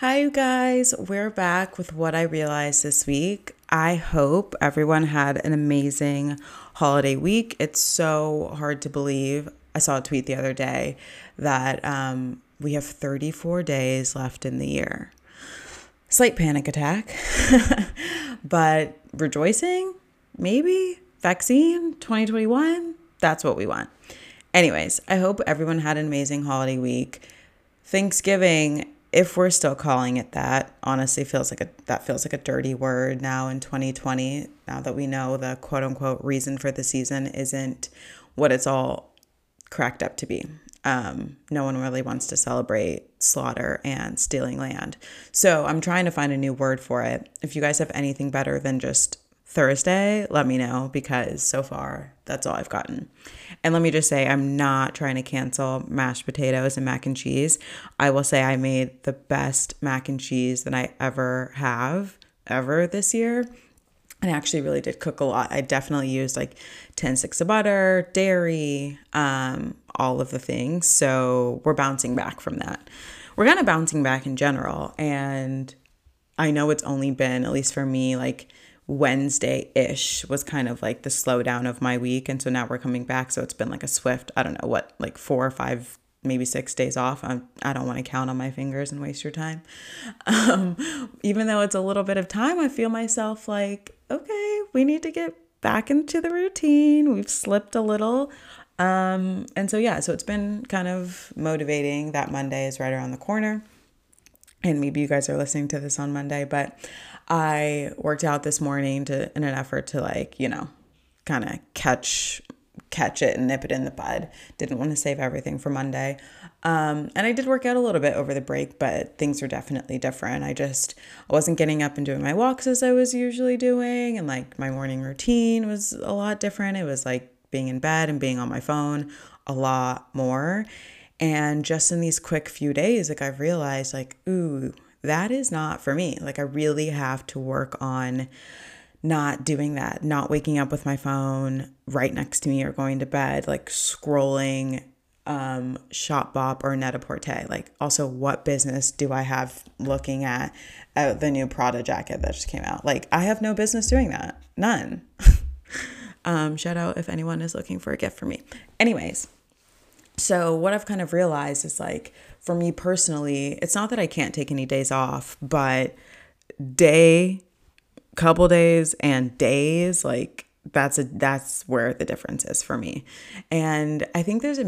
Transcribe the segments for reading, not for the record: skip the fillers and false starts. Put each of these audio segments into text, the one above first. Hi, you guys. We're back with what I realized this week. I hope everyone had an amazing holiday week. It's so hard to believe. I saw a tweet the other day that we have 34 days left in the year. Slight panic attack, but rejoicing, maybe vaccine 2021. That's what we want. Anyways, I hope everyone had an amazing holiday week. Thanksgiving, if we're still calling it that, honestly feels like a dirty word now in 2020, now that we know the quote unquote reason for the season isn't what it's all cracked up to be. No one really wants to celebrate slaughter and stealing land. So I'm trying to find a new word for it. If you guys have anything better than just Thursday, let me know, because so far that's all I've gotten. And let me just say, I'm not trying to cancel mashed potatoes and mac and cheese. I will say I made the best mac and cheese that I ever have this year. And I actually really did cook a lot. I definitely used like 10 sticks of butter, dairy, all of the things. So we're bouncing back from that. We're kind of bouncing back in general. And I know it's only been, at least for me, like Wednesday-ish was kind of like the slowdown of my week. And so now we're coming back. So it's been like a swift, I don't know what, like 4 or 5, maybe 6 days off. I don't want to count on my fingers and waste your time. Even though it's a little bit of time, I feel myself like, okay, we need to get back into the routine. We've slipped a little. And so, yeah, so it's been kind of motivating that Monday is right around the corner. And maybe you guys are listening to this on Monday, but I worked out this morning in an effort to, like, you know, kind of catch it and nip it in the bud. Didn't want to save everything for Monday. And I did work out a little bit over the break, but things are definitely different. I wasn't getting up and doing my walks as I was usually doing. And like my morning routine was a lot different. It was like being in bed and being on my phone a lot more. And just in these quick few days, like I've realized, like, ooh, that is not for me. Like I really have to work on not doing that, not waking up with my phone right next to me or going to bed, like scrolling Shopbop or Net-a-Porter. Like, also, what business do I have looking at the new Prada jacket that just came out? Like, I have no business doing that. None. Shout out if anyone is looking for a gift for me. Anyways. So what I've kind of realized is, like, for me personally, it's not that I can't take any days off, but couple days and days, like that's where the difference is for me. And I think there's a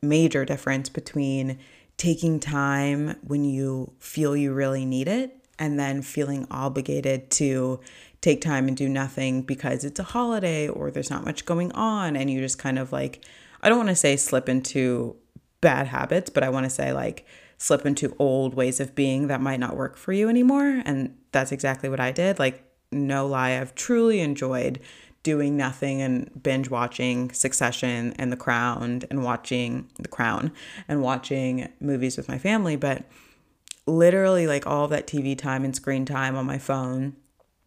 major difference between taking time when you feel you really need it and then feeling obligated to take time and do nothing because it's a holiday or there's not much going on, and you just kind of, like, I don't want to say slip into bad habits, but I want to say, like, slip into old ways of being that might not work for you anymore. And that's exactly what I did. Like, no lie, I've truly enjoyed doing nothing and binge watching Succession and The Crown and watching movies with my family. But literally, like, all that TV time and screen time on my phone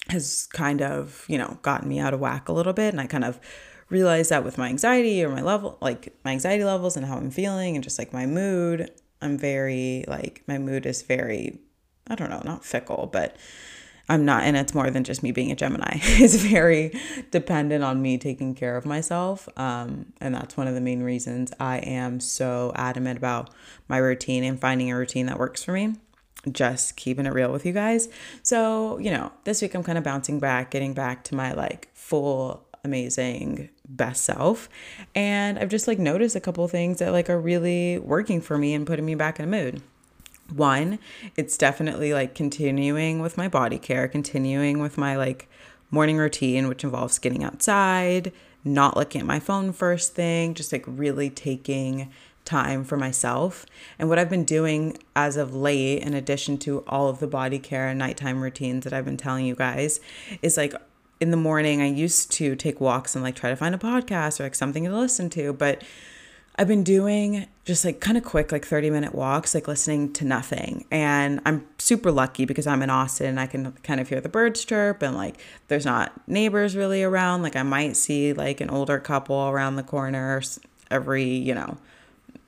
has kind of, you know, gotten me out of whack a little bit. And I kind of realized that with my anxiety or my anxiety levels and how I'm feeling and just like my mood. My mood is very, I don't know, not fickle, but I'm not, and it's more than just me being a Gemini. It's very dependent on me taking care of myself. And that's one of the main reasons I am so adamant about my routine and finding a routine that works for me. Just keeping it real with you guys. So, you know, this week I'm kind of bouncing back, getting back to my, like, full amazing best self. And I've just, like, noticed a couple of things that, like, are really working for me and putting me back in a mood. One, it's definitely, like, continuing with my body care, continuing with my, like, morning routine, which involves getting outside, not looking at my phone first thing, just, like, really taking time for myself. And what I've been doing as of late, in addition to all of the body care and nighttime routines that I've been telling you guys, is, like, in the morning, I used to take walks and, like, try to find a podcast or, like, something to listen to, but I've been doing just, like, kind of quick, like, 30-minute walks, like, listening to nothing. And I'm super lucky because I'm in Austin and I can kind of hear the birds chirp and, like, there's not neighbors really around. Like, I might see, like, an older couple around the corner every, you know,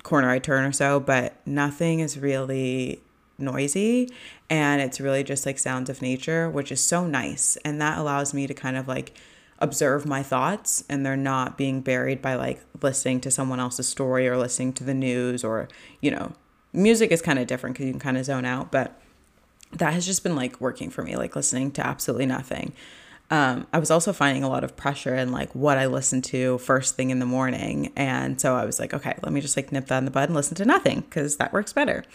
corner I turn or so, but nothing is really noisy, and it's really just like sounds of nature, which is so nice. And that allows me to kind of like observe my thoughts, and they're not being buried by like listening to someone else's story or listening to the news, or, you know, music is kind of different because you can kind of zone out, but that has just been like working for me, like listening to absolutely nothing. I was also finding a lot of pressure in like what I listened to first thing in the morning. And so I was like, okay, let me just like nip that in the bud and listen to nothing, because that works better.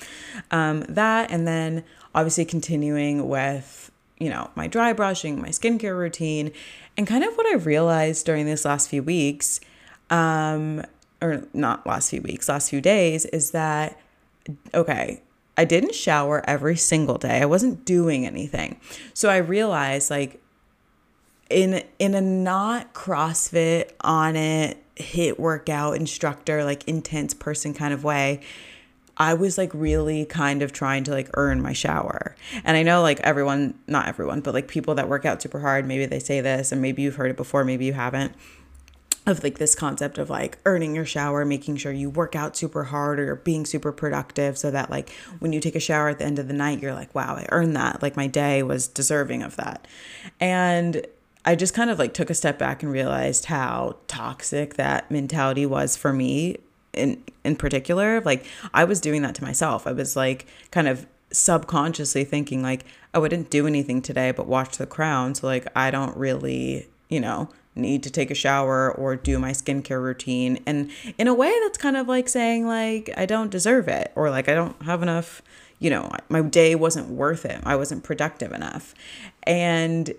That, and then obviously continuing with, you know, my dry brushing, my skincare routine, and kind of what I realized during this last few weeks, or not last few weeks, last few days, is that, okay, I didn't shower every single day. I wasn't doing anything. So I realized like, in a not CrossFit, Onnit, HIIT workout instructor, like intense person kind of way, I was like really kind of trying to like earn my shower. And I know like everyone, not everyone, but like people that work out super hard, maybe they say this, and maybe you've heard it before, maybe you haven't, of like this concept of like earning your shower, making sure you work out super hard or being super productive so that like when you take a shower at the end of the night, you're like, wow, I earned that. Like my day was deserving of that. And I just kind of like took a step back and realized how toxic that mentality was for me in particular. Like I was doing that to myself. I was like kind of subconsciously thinking like, oh, I didn't do anything today but watch The Crown. So like I don't really, you know, need to take a shower or do my skincare routine. And in a way that's kind of like saying like I don't deserve it, or like I don't have enough, you know, my day wasn't worth it. I wasn't productive enough. And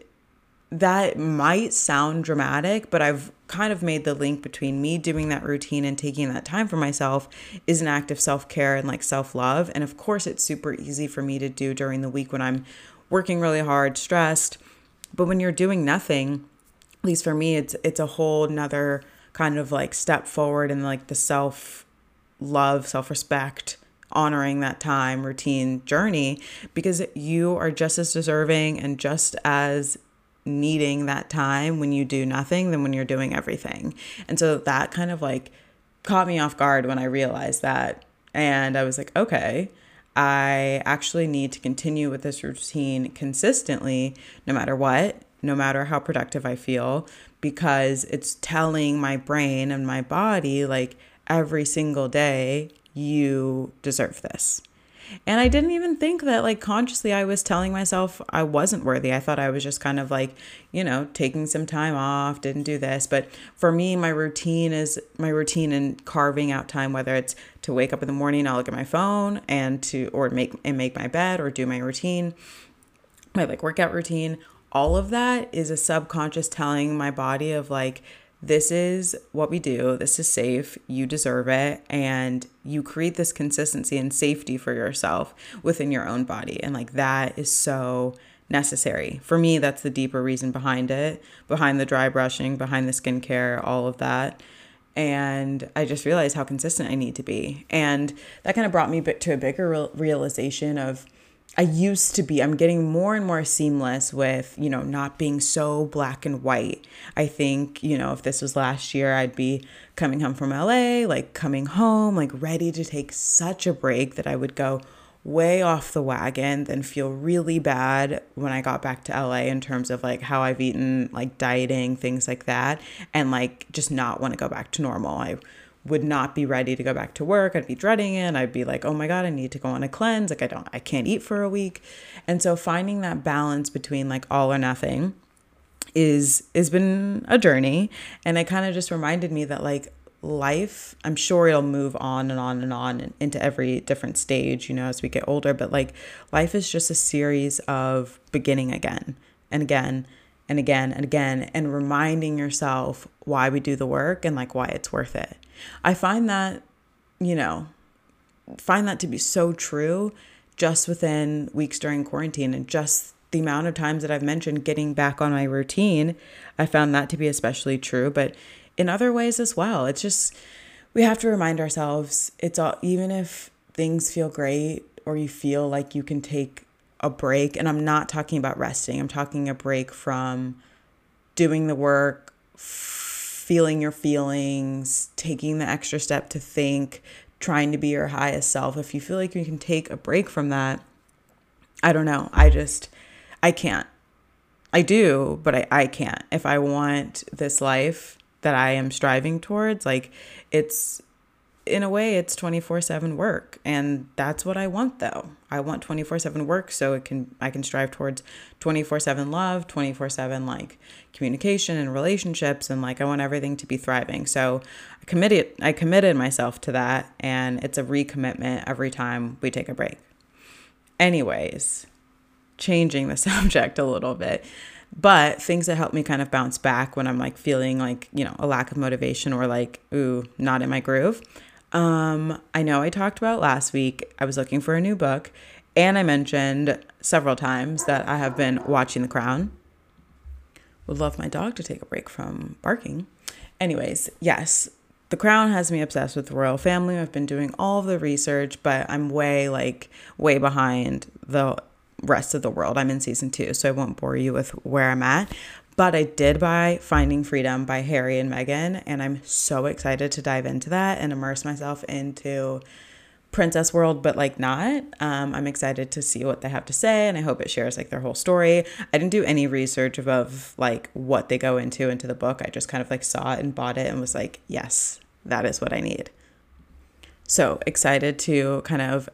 that might sound dramatic, but I've kind of made the link between me doing that routine and taking that time for myself is an act of self-care and like self-love. And of course, it's super easy for me to do during the week when I'm working really hard, stressed. But when you're doing nothing, at least for me, it's a whole nother kind of like step forward in like the self-love, self-respect, honoring that time routine journey, because you are just as deserving and just as needing that time when you do nothing than when you're doing everything. And so that kind of like caught me off guard when I realized that. And I was like, okay, I actually need to continue with this routine consistently, no matter what, no matter how productive I feel, because it's telling my brain and my body like every single day, you deserve this. And I didn't even think that like consciously I was telling myself I wasn't worthy. I thought I was just kind of like, you know, taking some time off, didn't do this. But for me, my routine and carving out time, whether it's to wake up in the morning, I'll look at my phone and make my bed or do my routine, my like workout routine. All of that is a subconscious telling my body of like, this is what we do. This is safe. You deserve it. And you create this consistency and safety for yourself within your own body. And like that is so necessary. For me, that's the deeper reason behind it, behind the dry brushing, behind the skincare, all of that. And I just realized how consistent I need to be. And that kind of brought me to a bigger realization of, I used to be, I'm getting more and more seamless with, you know, not being so black and white. I think, you know, if this was last year, I'd be coming home from LA, like coming home, like ready to take such a break that I would go way off the wagon, then feel really bad when I got back to LA in terms of like how I've eaten, like dieting, things like that. And like, just not want to go back to normal. I would not be ready to go back to work. I'd be dreading it. I'd be like, oh my God, I need to go on a cleanse. Like I can't eat for a week. And so finding that balance between like all or nothing has been a journey. And it kind of just reminded me that like life, I'm sure it'll move on and on and on and into every different stage, you know, as we get older, but like life is just a series of beginning again and again and again and again, and reminding yourself why we do the work and like why it's worth it. I find that to be so true just within weeks during quarantine, and just the amount of times that I've mentioned getting back on my routine, I found that to be especially true, but in other ways as well. It's just, we have to remind ourselves, it's all, even if things feel great or you feel like you can take a break, and I'm not talking about resting, I'm talking a break from doing the work, feeling your feelings, taking the extra step to think, trying to be your highest self. If you feel like you can take a break from that, I don't know. I can't. I do, but I can't. If I want this life that I am striving towards, like, it's, in a way, it's 24/7 work. And that's what I want, though. I want 24/7 work so I can strive towards 24/7 love, 24/7 like communication and relationships, and like I want everything to be thriving. So I committed myself to that, and it's a recommitment every time we take a break. Anyways, changing the subject a little bit. But things that help me kind of bounce back when I'm like feeling like, you know, a lack of motivation or like, ooh, not in my groove. I know I talked about last week, I was looking for a new book, and I mentioned several times that I have been watching The Crown. Would love my dog to take a break from barking. Anyways, yes, The Crown has me obsessed with the royal family. I've been doing all of the research, but I'm way behind the rest of the world. I'm in season 2, so I won't bore you with where I'm at. But I did buy Finding Freedom by Harry and Meghan, and I'm so excited to dive into that and immerse myself into princess world, but like not. I'm excited to see what they have to say, and I hope it shares like their whole story. I didn't do any research of like what they go into the book. I just kind of like saw it and bought it and was like, yes, that is what I need. So excited to kind of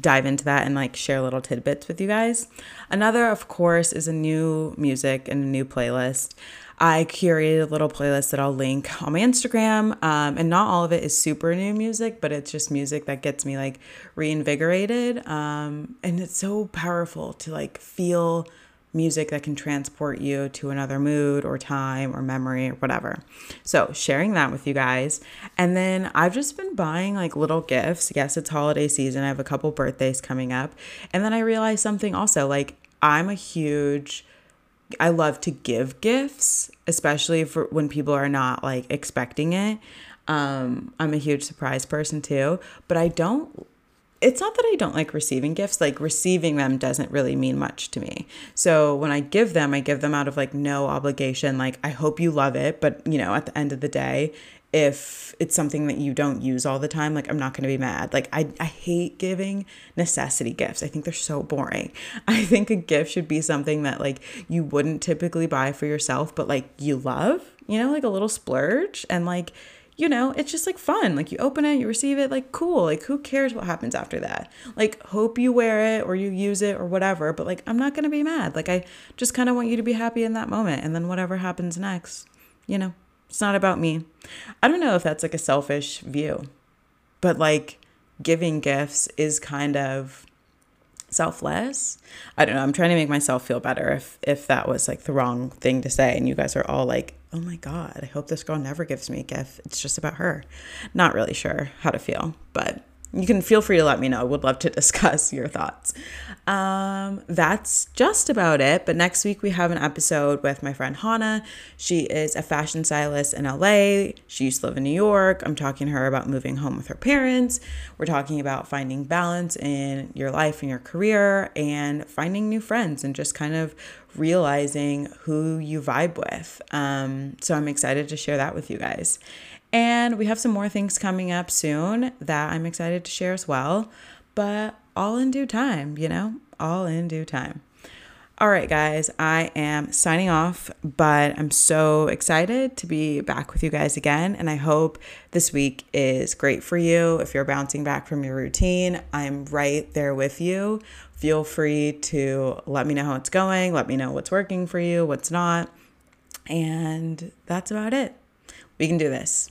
dive into that and like share little tidbits with you guys. Another, of course, is a new music and a new playlist. I curated a little playlist that I'll link on my Instagram, and not all of it is super new music, but it's just music that gets me like reinvigorated, and it's so powerful to like feel music that can transport you to another mood or time or memory or whatever. So sharing that with you guys. And then I've just been buying like little gifts. Yes, it's holiday season. I have a couple birthdays coming up. And then I realized something also, like I love to give gifts, especially for when people are not like expecting it. I'm a huge surprise person too, but it's not that I don't like receiving gifts, like receiving them doesn't really mean much to me. So when I give them out of like no obligation, like I hope you love it. But you know, at the end of the day, if it's something that you don't use all the time, like I'm not going to be mad. Like I hate giving necessity gifts. I think they're so boring. I think a gift should be something that like you wouldn't typically buy for yourself, but like you love, you know, like a little splurge and like, you know, it's just like fun. Like you open it, you receive it, like cool. Like who cares what happens after that? Like hope you wear it or you use it or whatever, but like I'm not going to be mad. Like I just kind of want you to be happy in that moment, and then whatever happens next, you know, it's not about me. I don't know if that's like a selfish view, but like giving gifts is kind of selfless. I don't know. I'm trying to make myself feel better if that was like the wrong thing to say and you guys are all like, oh my God, I hope this girl never gives me a gift. It's just about her. Not really sure how to feel, but you can feel free to let me know. I would love to discuss your thoughts. That's just about it. But next week we have an episode with my friend Hannah. She is a fashion stylist in LA. She used to live in New York. I'm talking to her about moving home with her parents. We're talking about finding balance in your life and your career and finding new friends and just kind of realizing who you vibe with. So I'm excited to share that with you guys. And we have some more things coming up soon that I'm excited to share as well, but all in due time, you know, all in due time. All right, guys, I am signing off, but I'm so excited to be back with you guys again. And I hope this week is great for you. If you're bouncing back from your routine, I'm right there with you. Feel free to let me know how it's going. Let me know what's working for you, what's not. And that's about it. We can do this.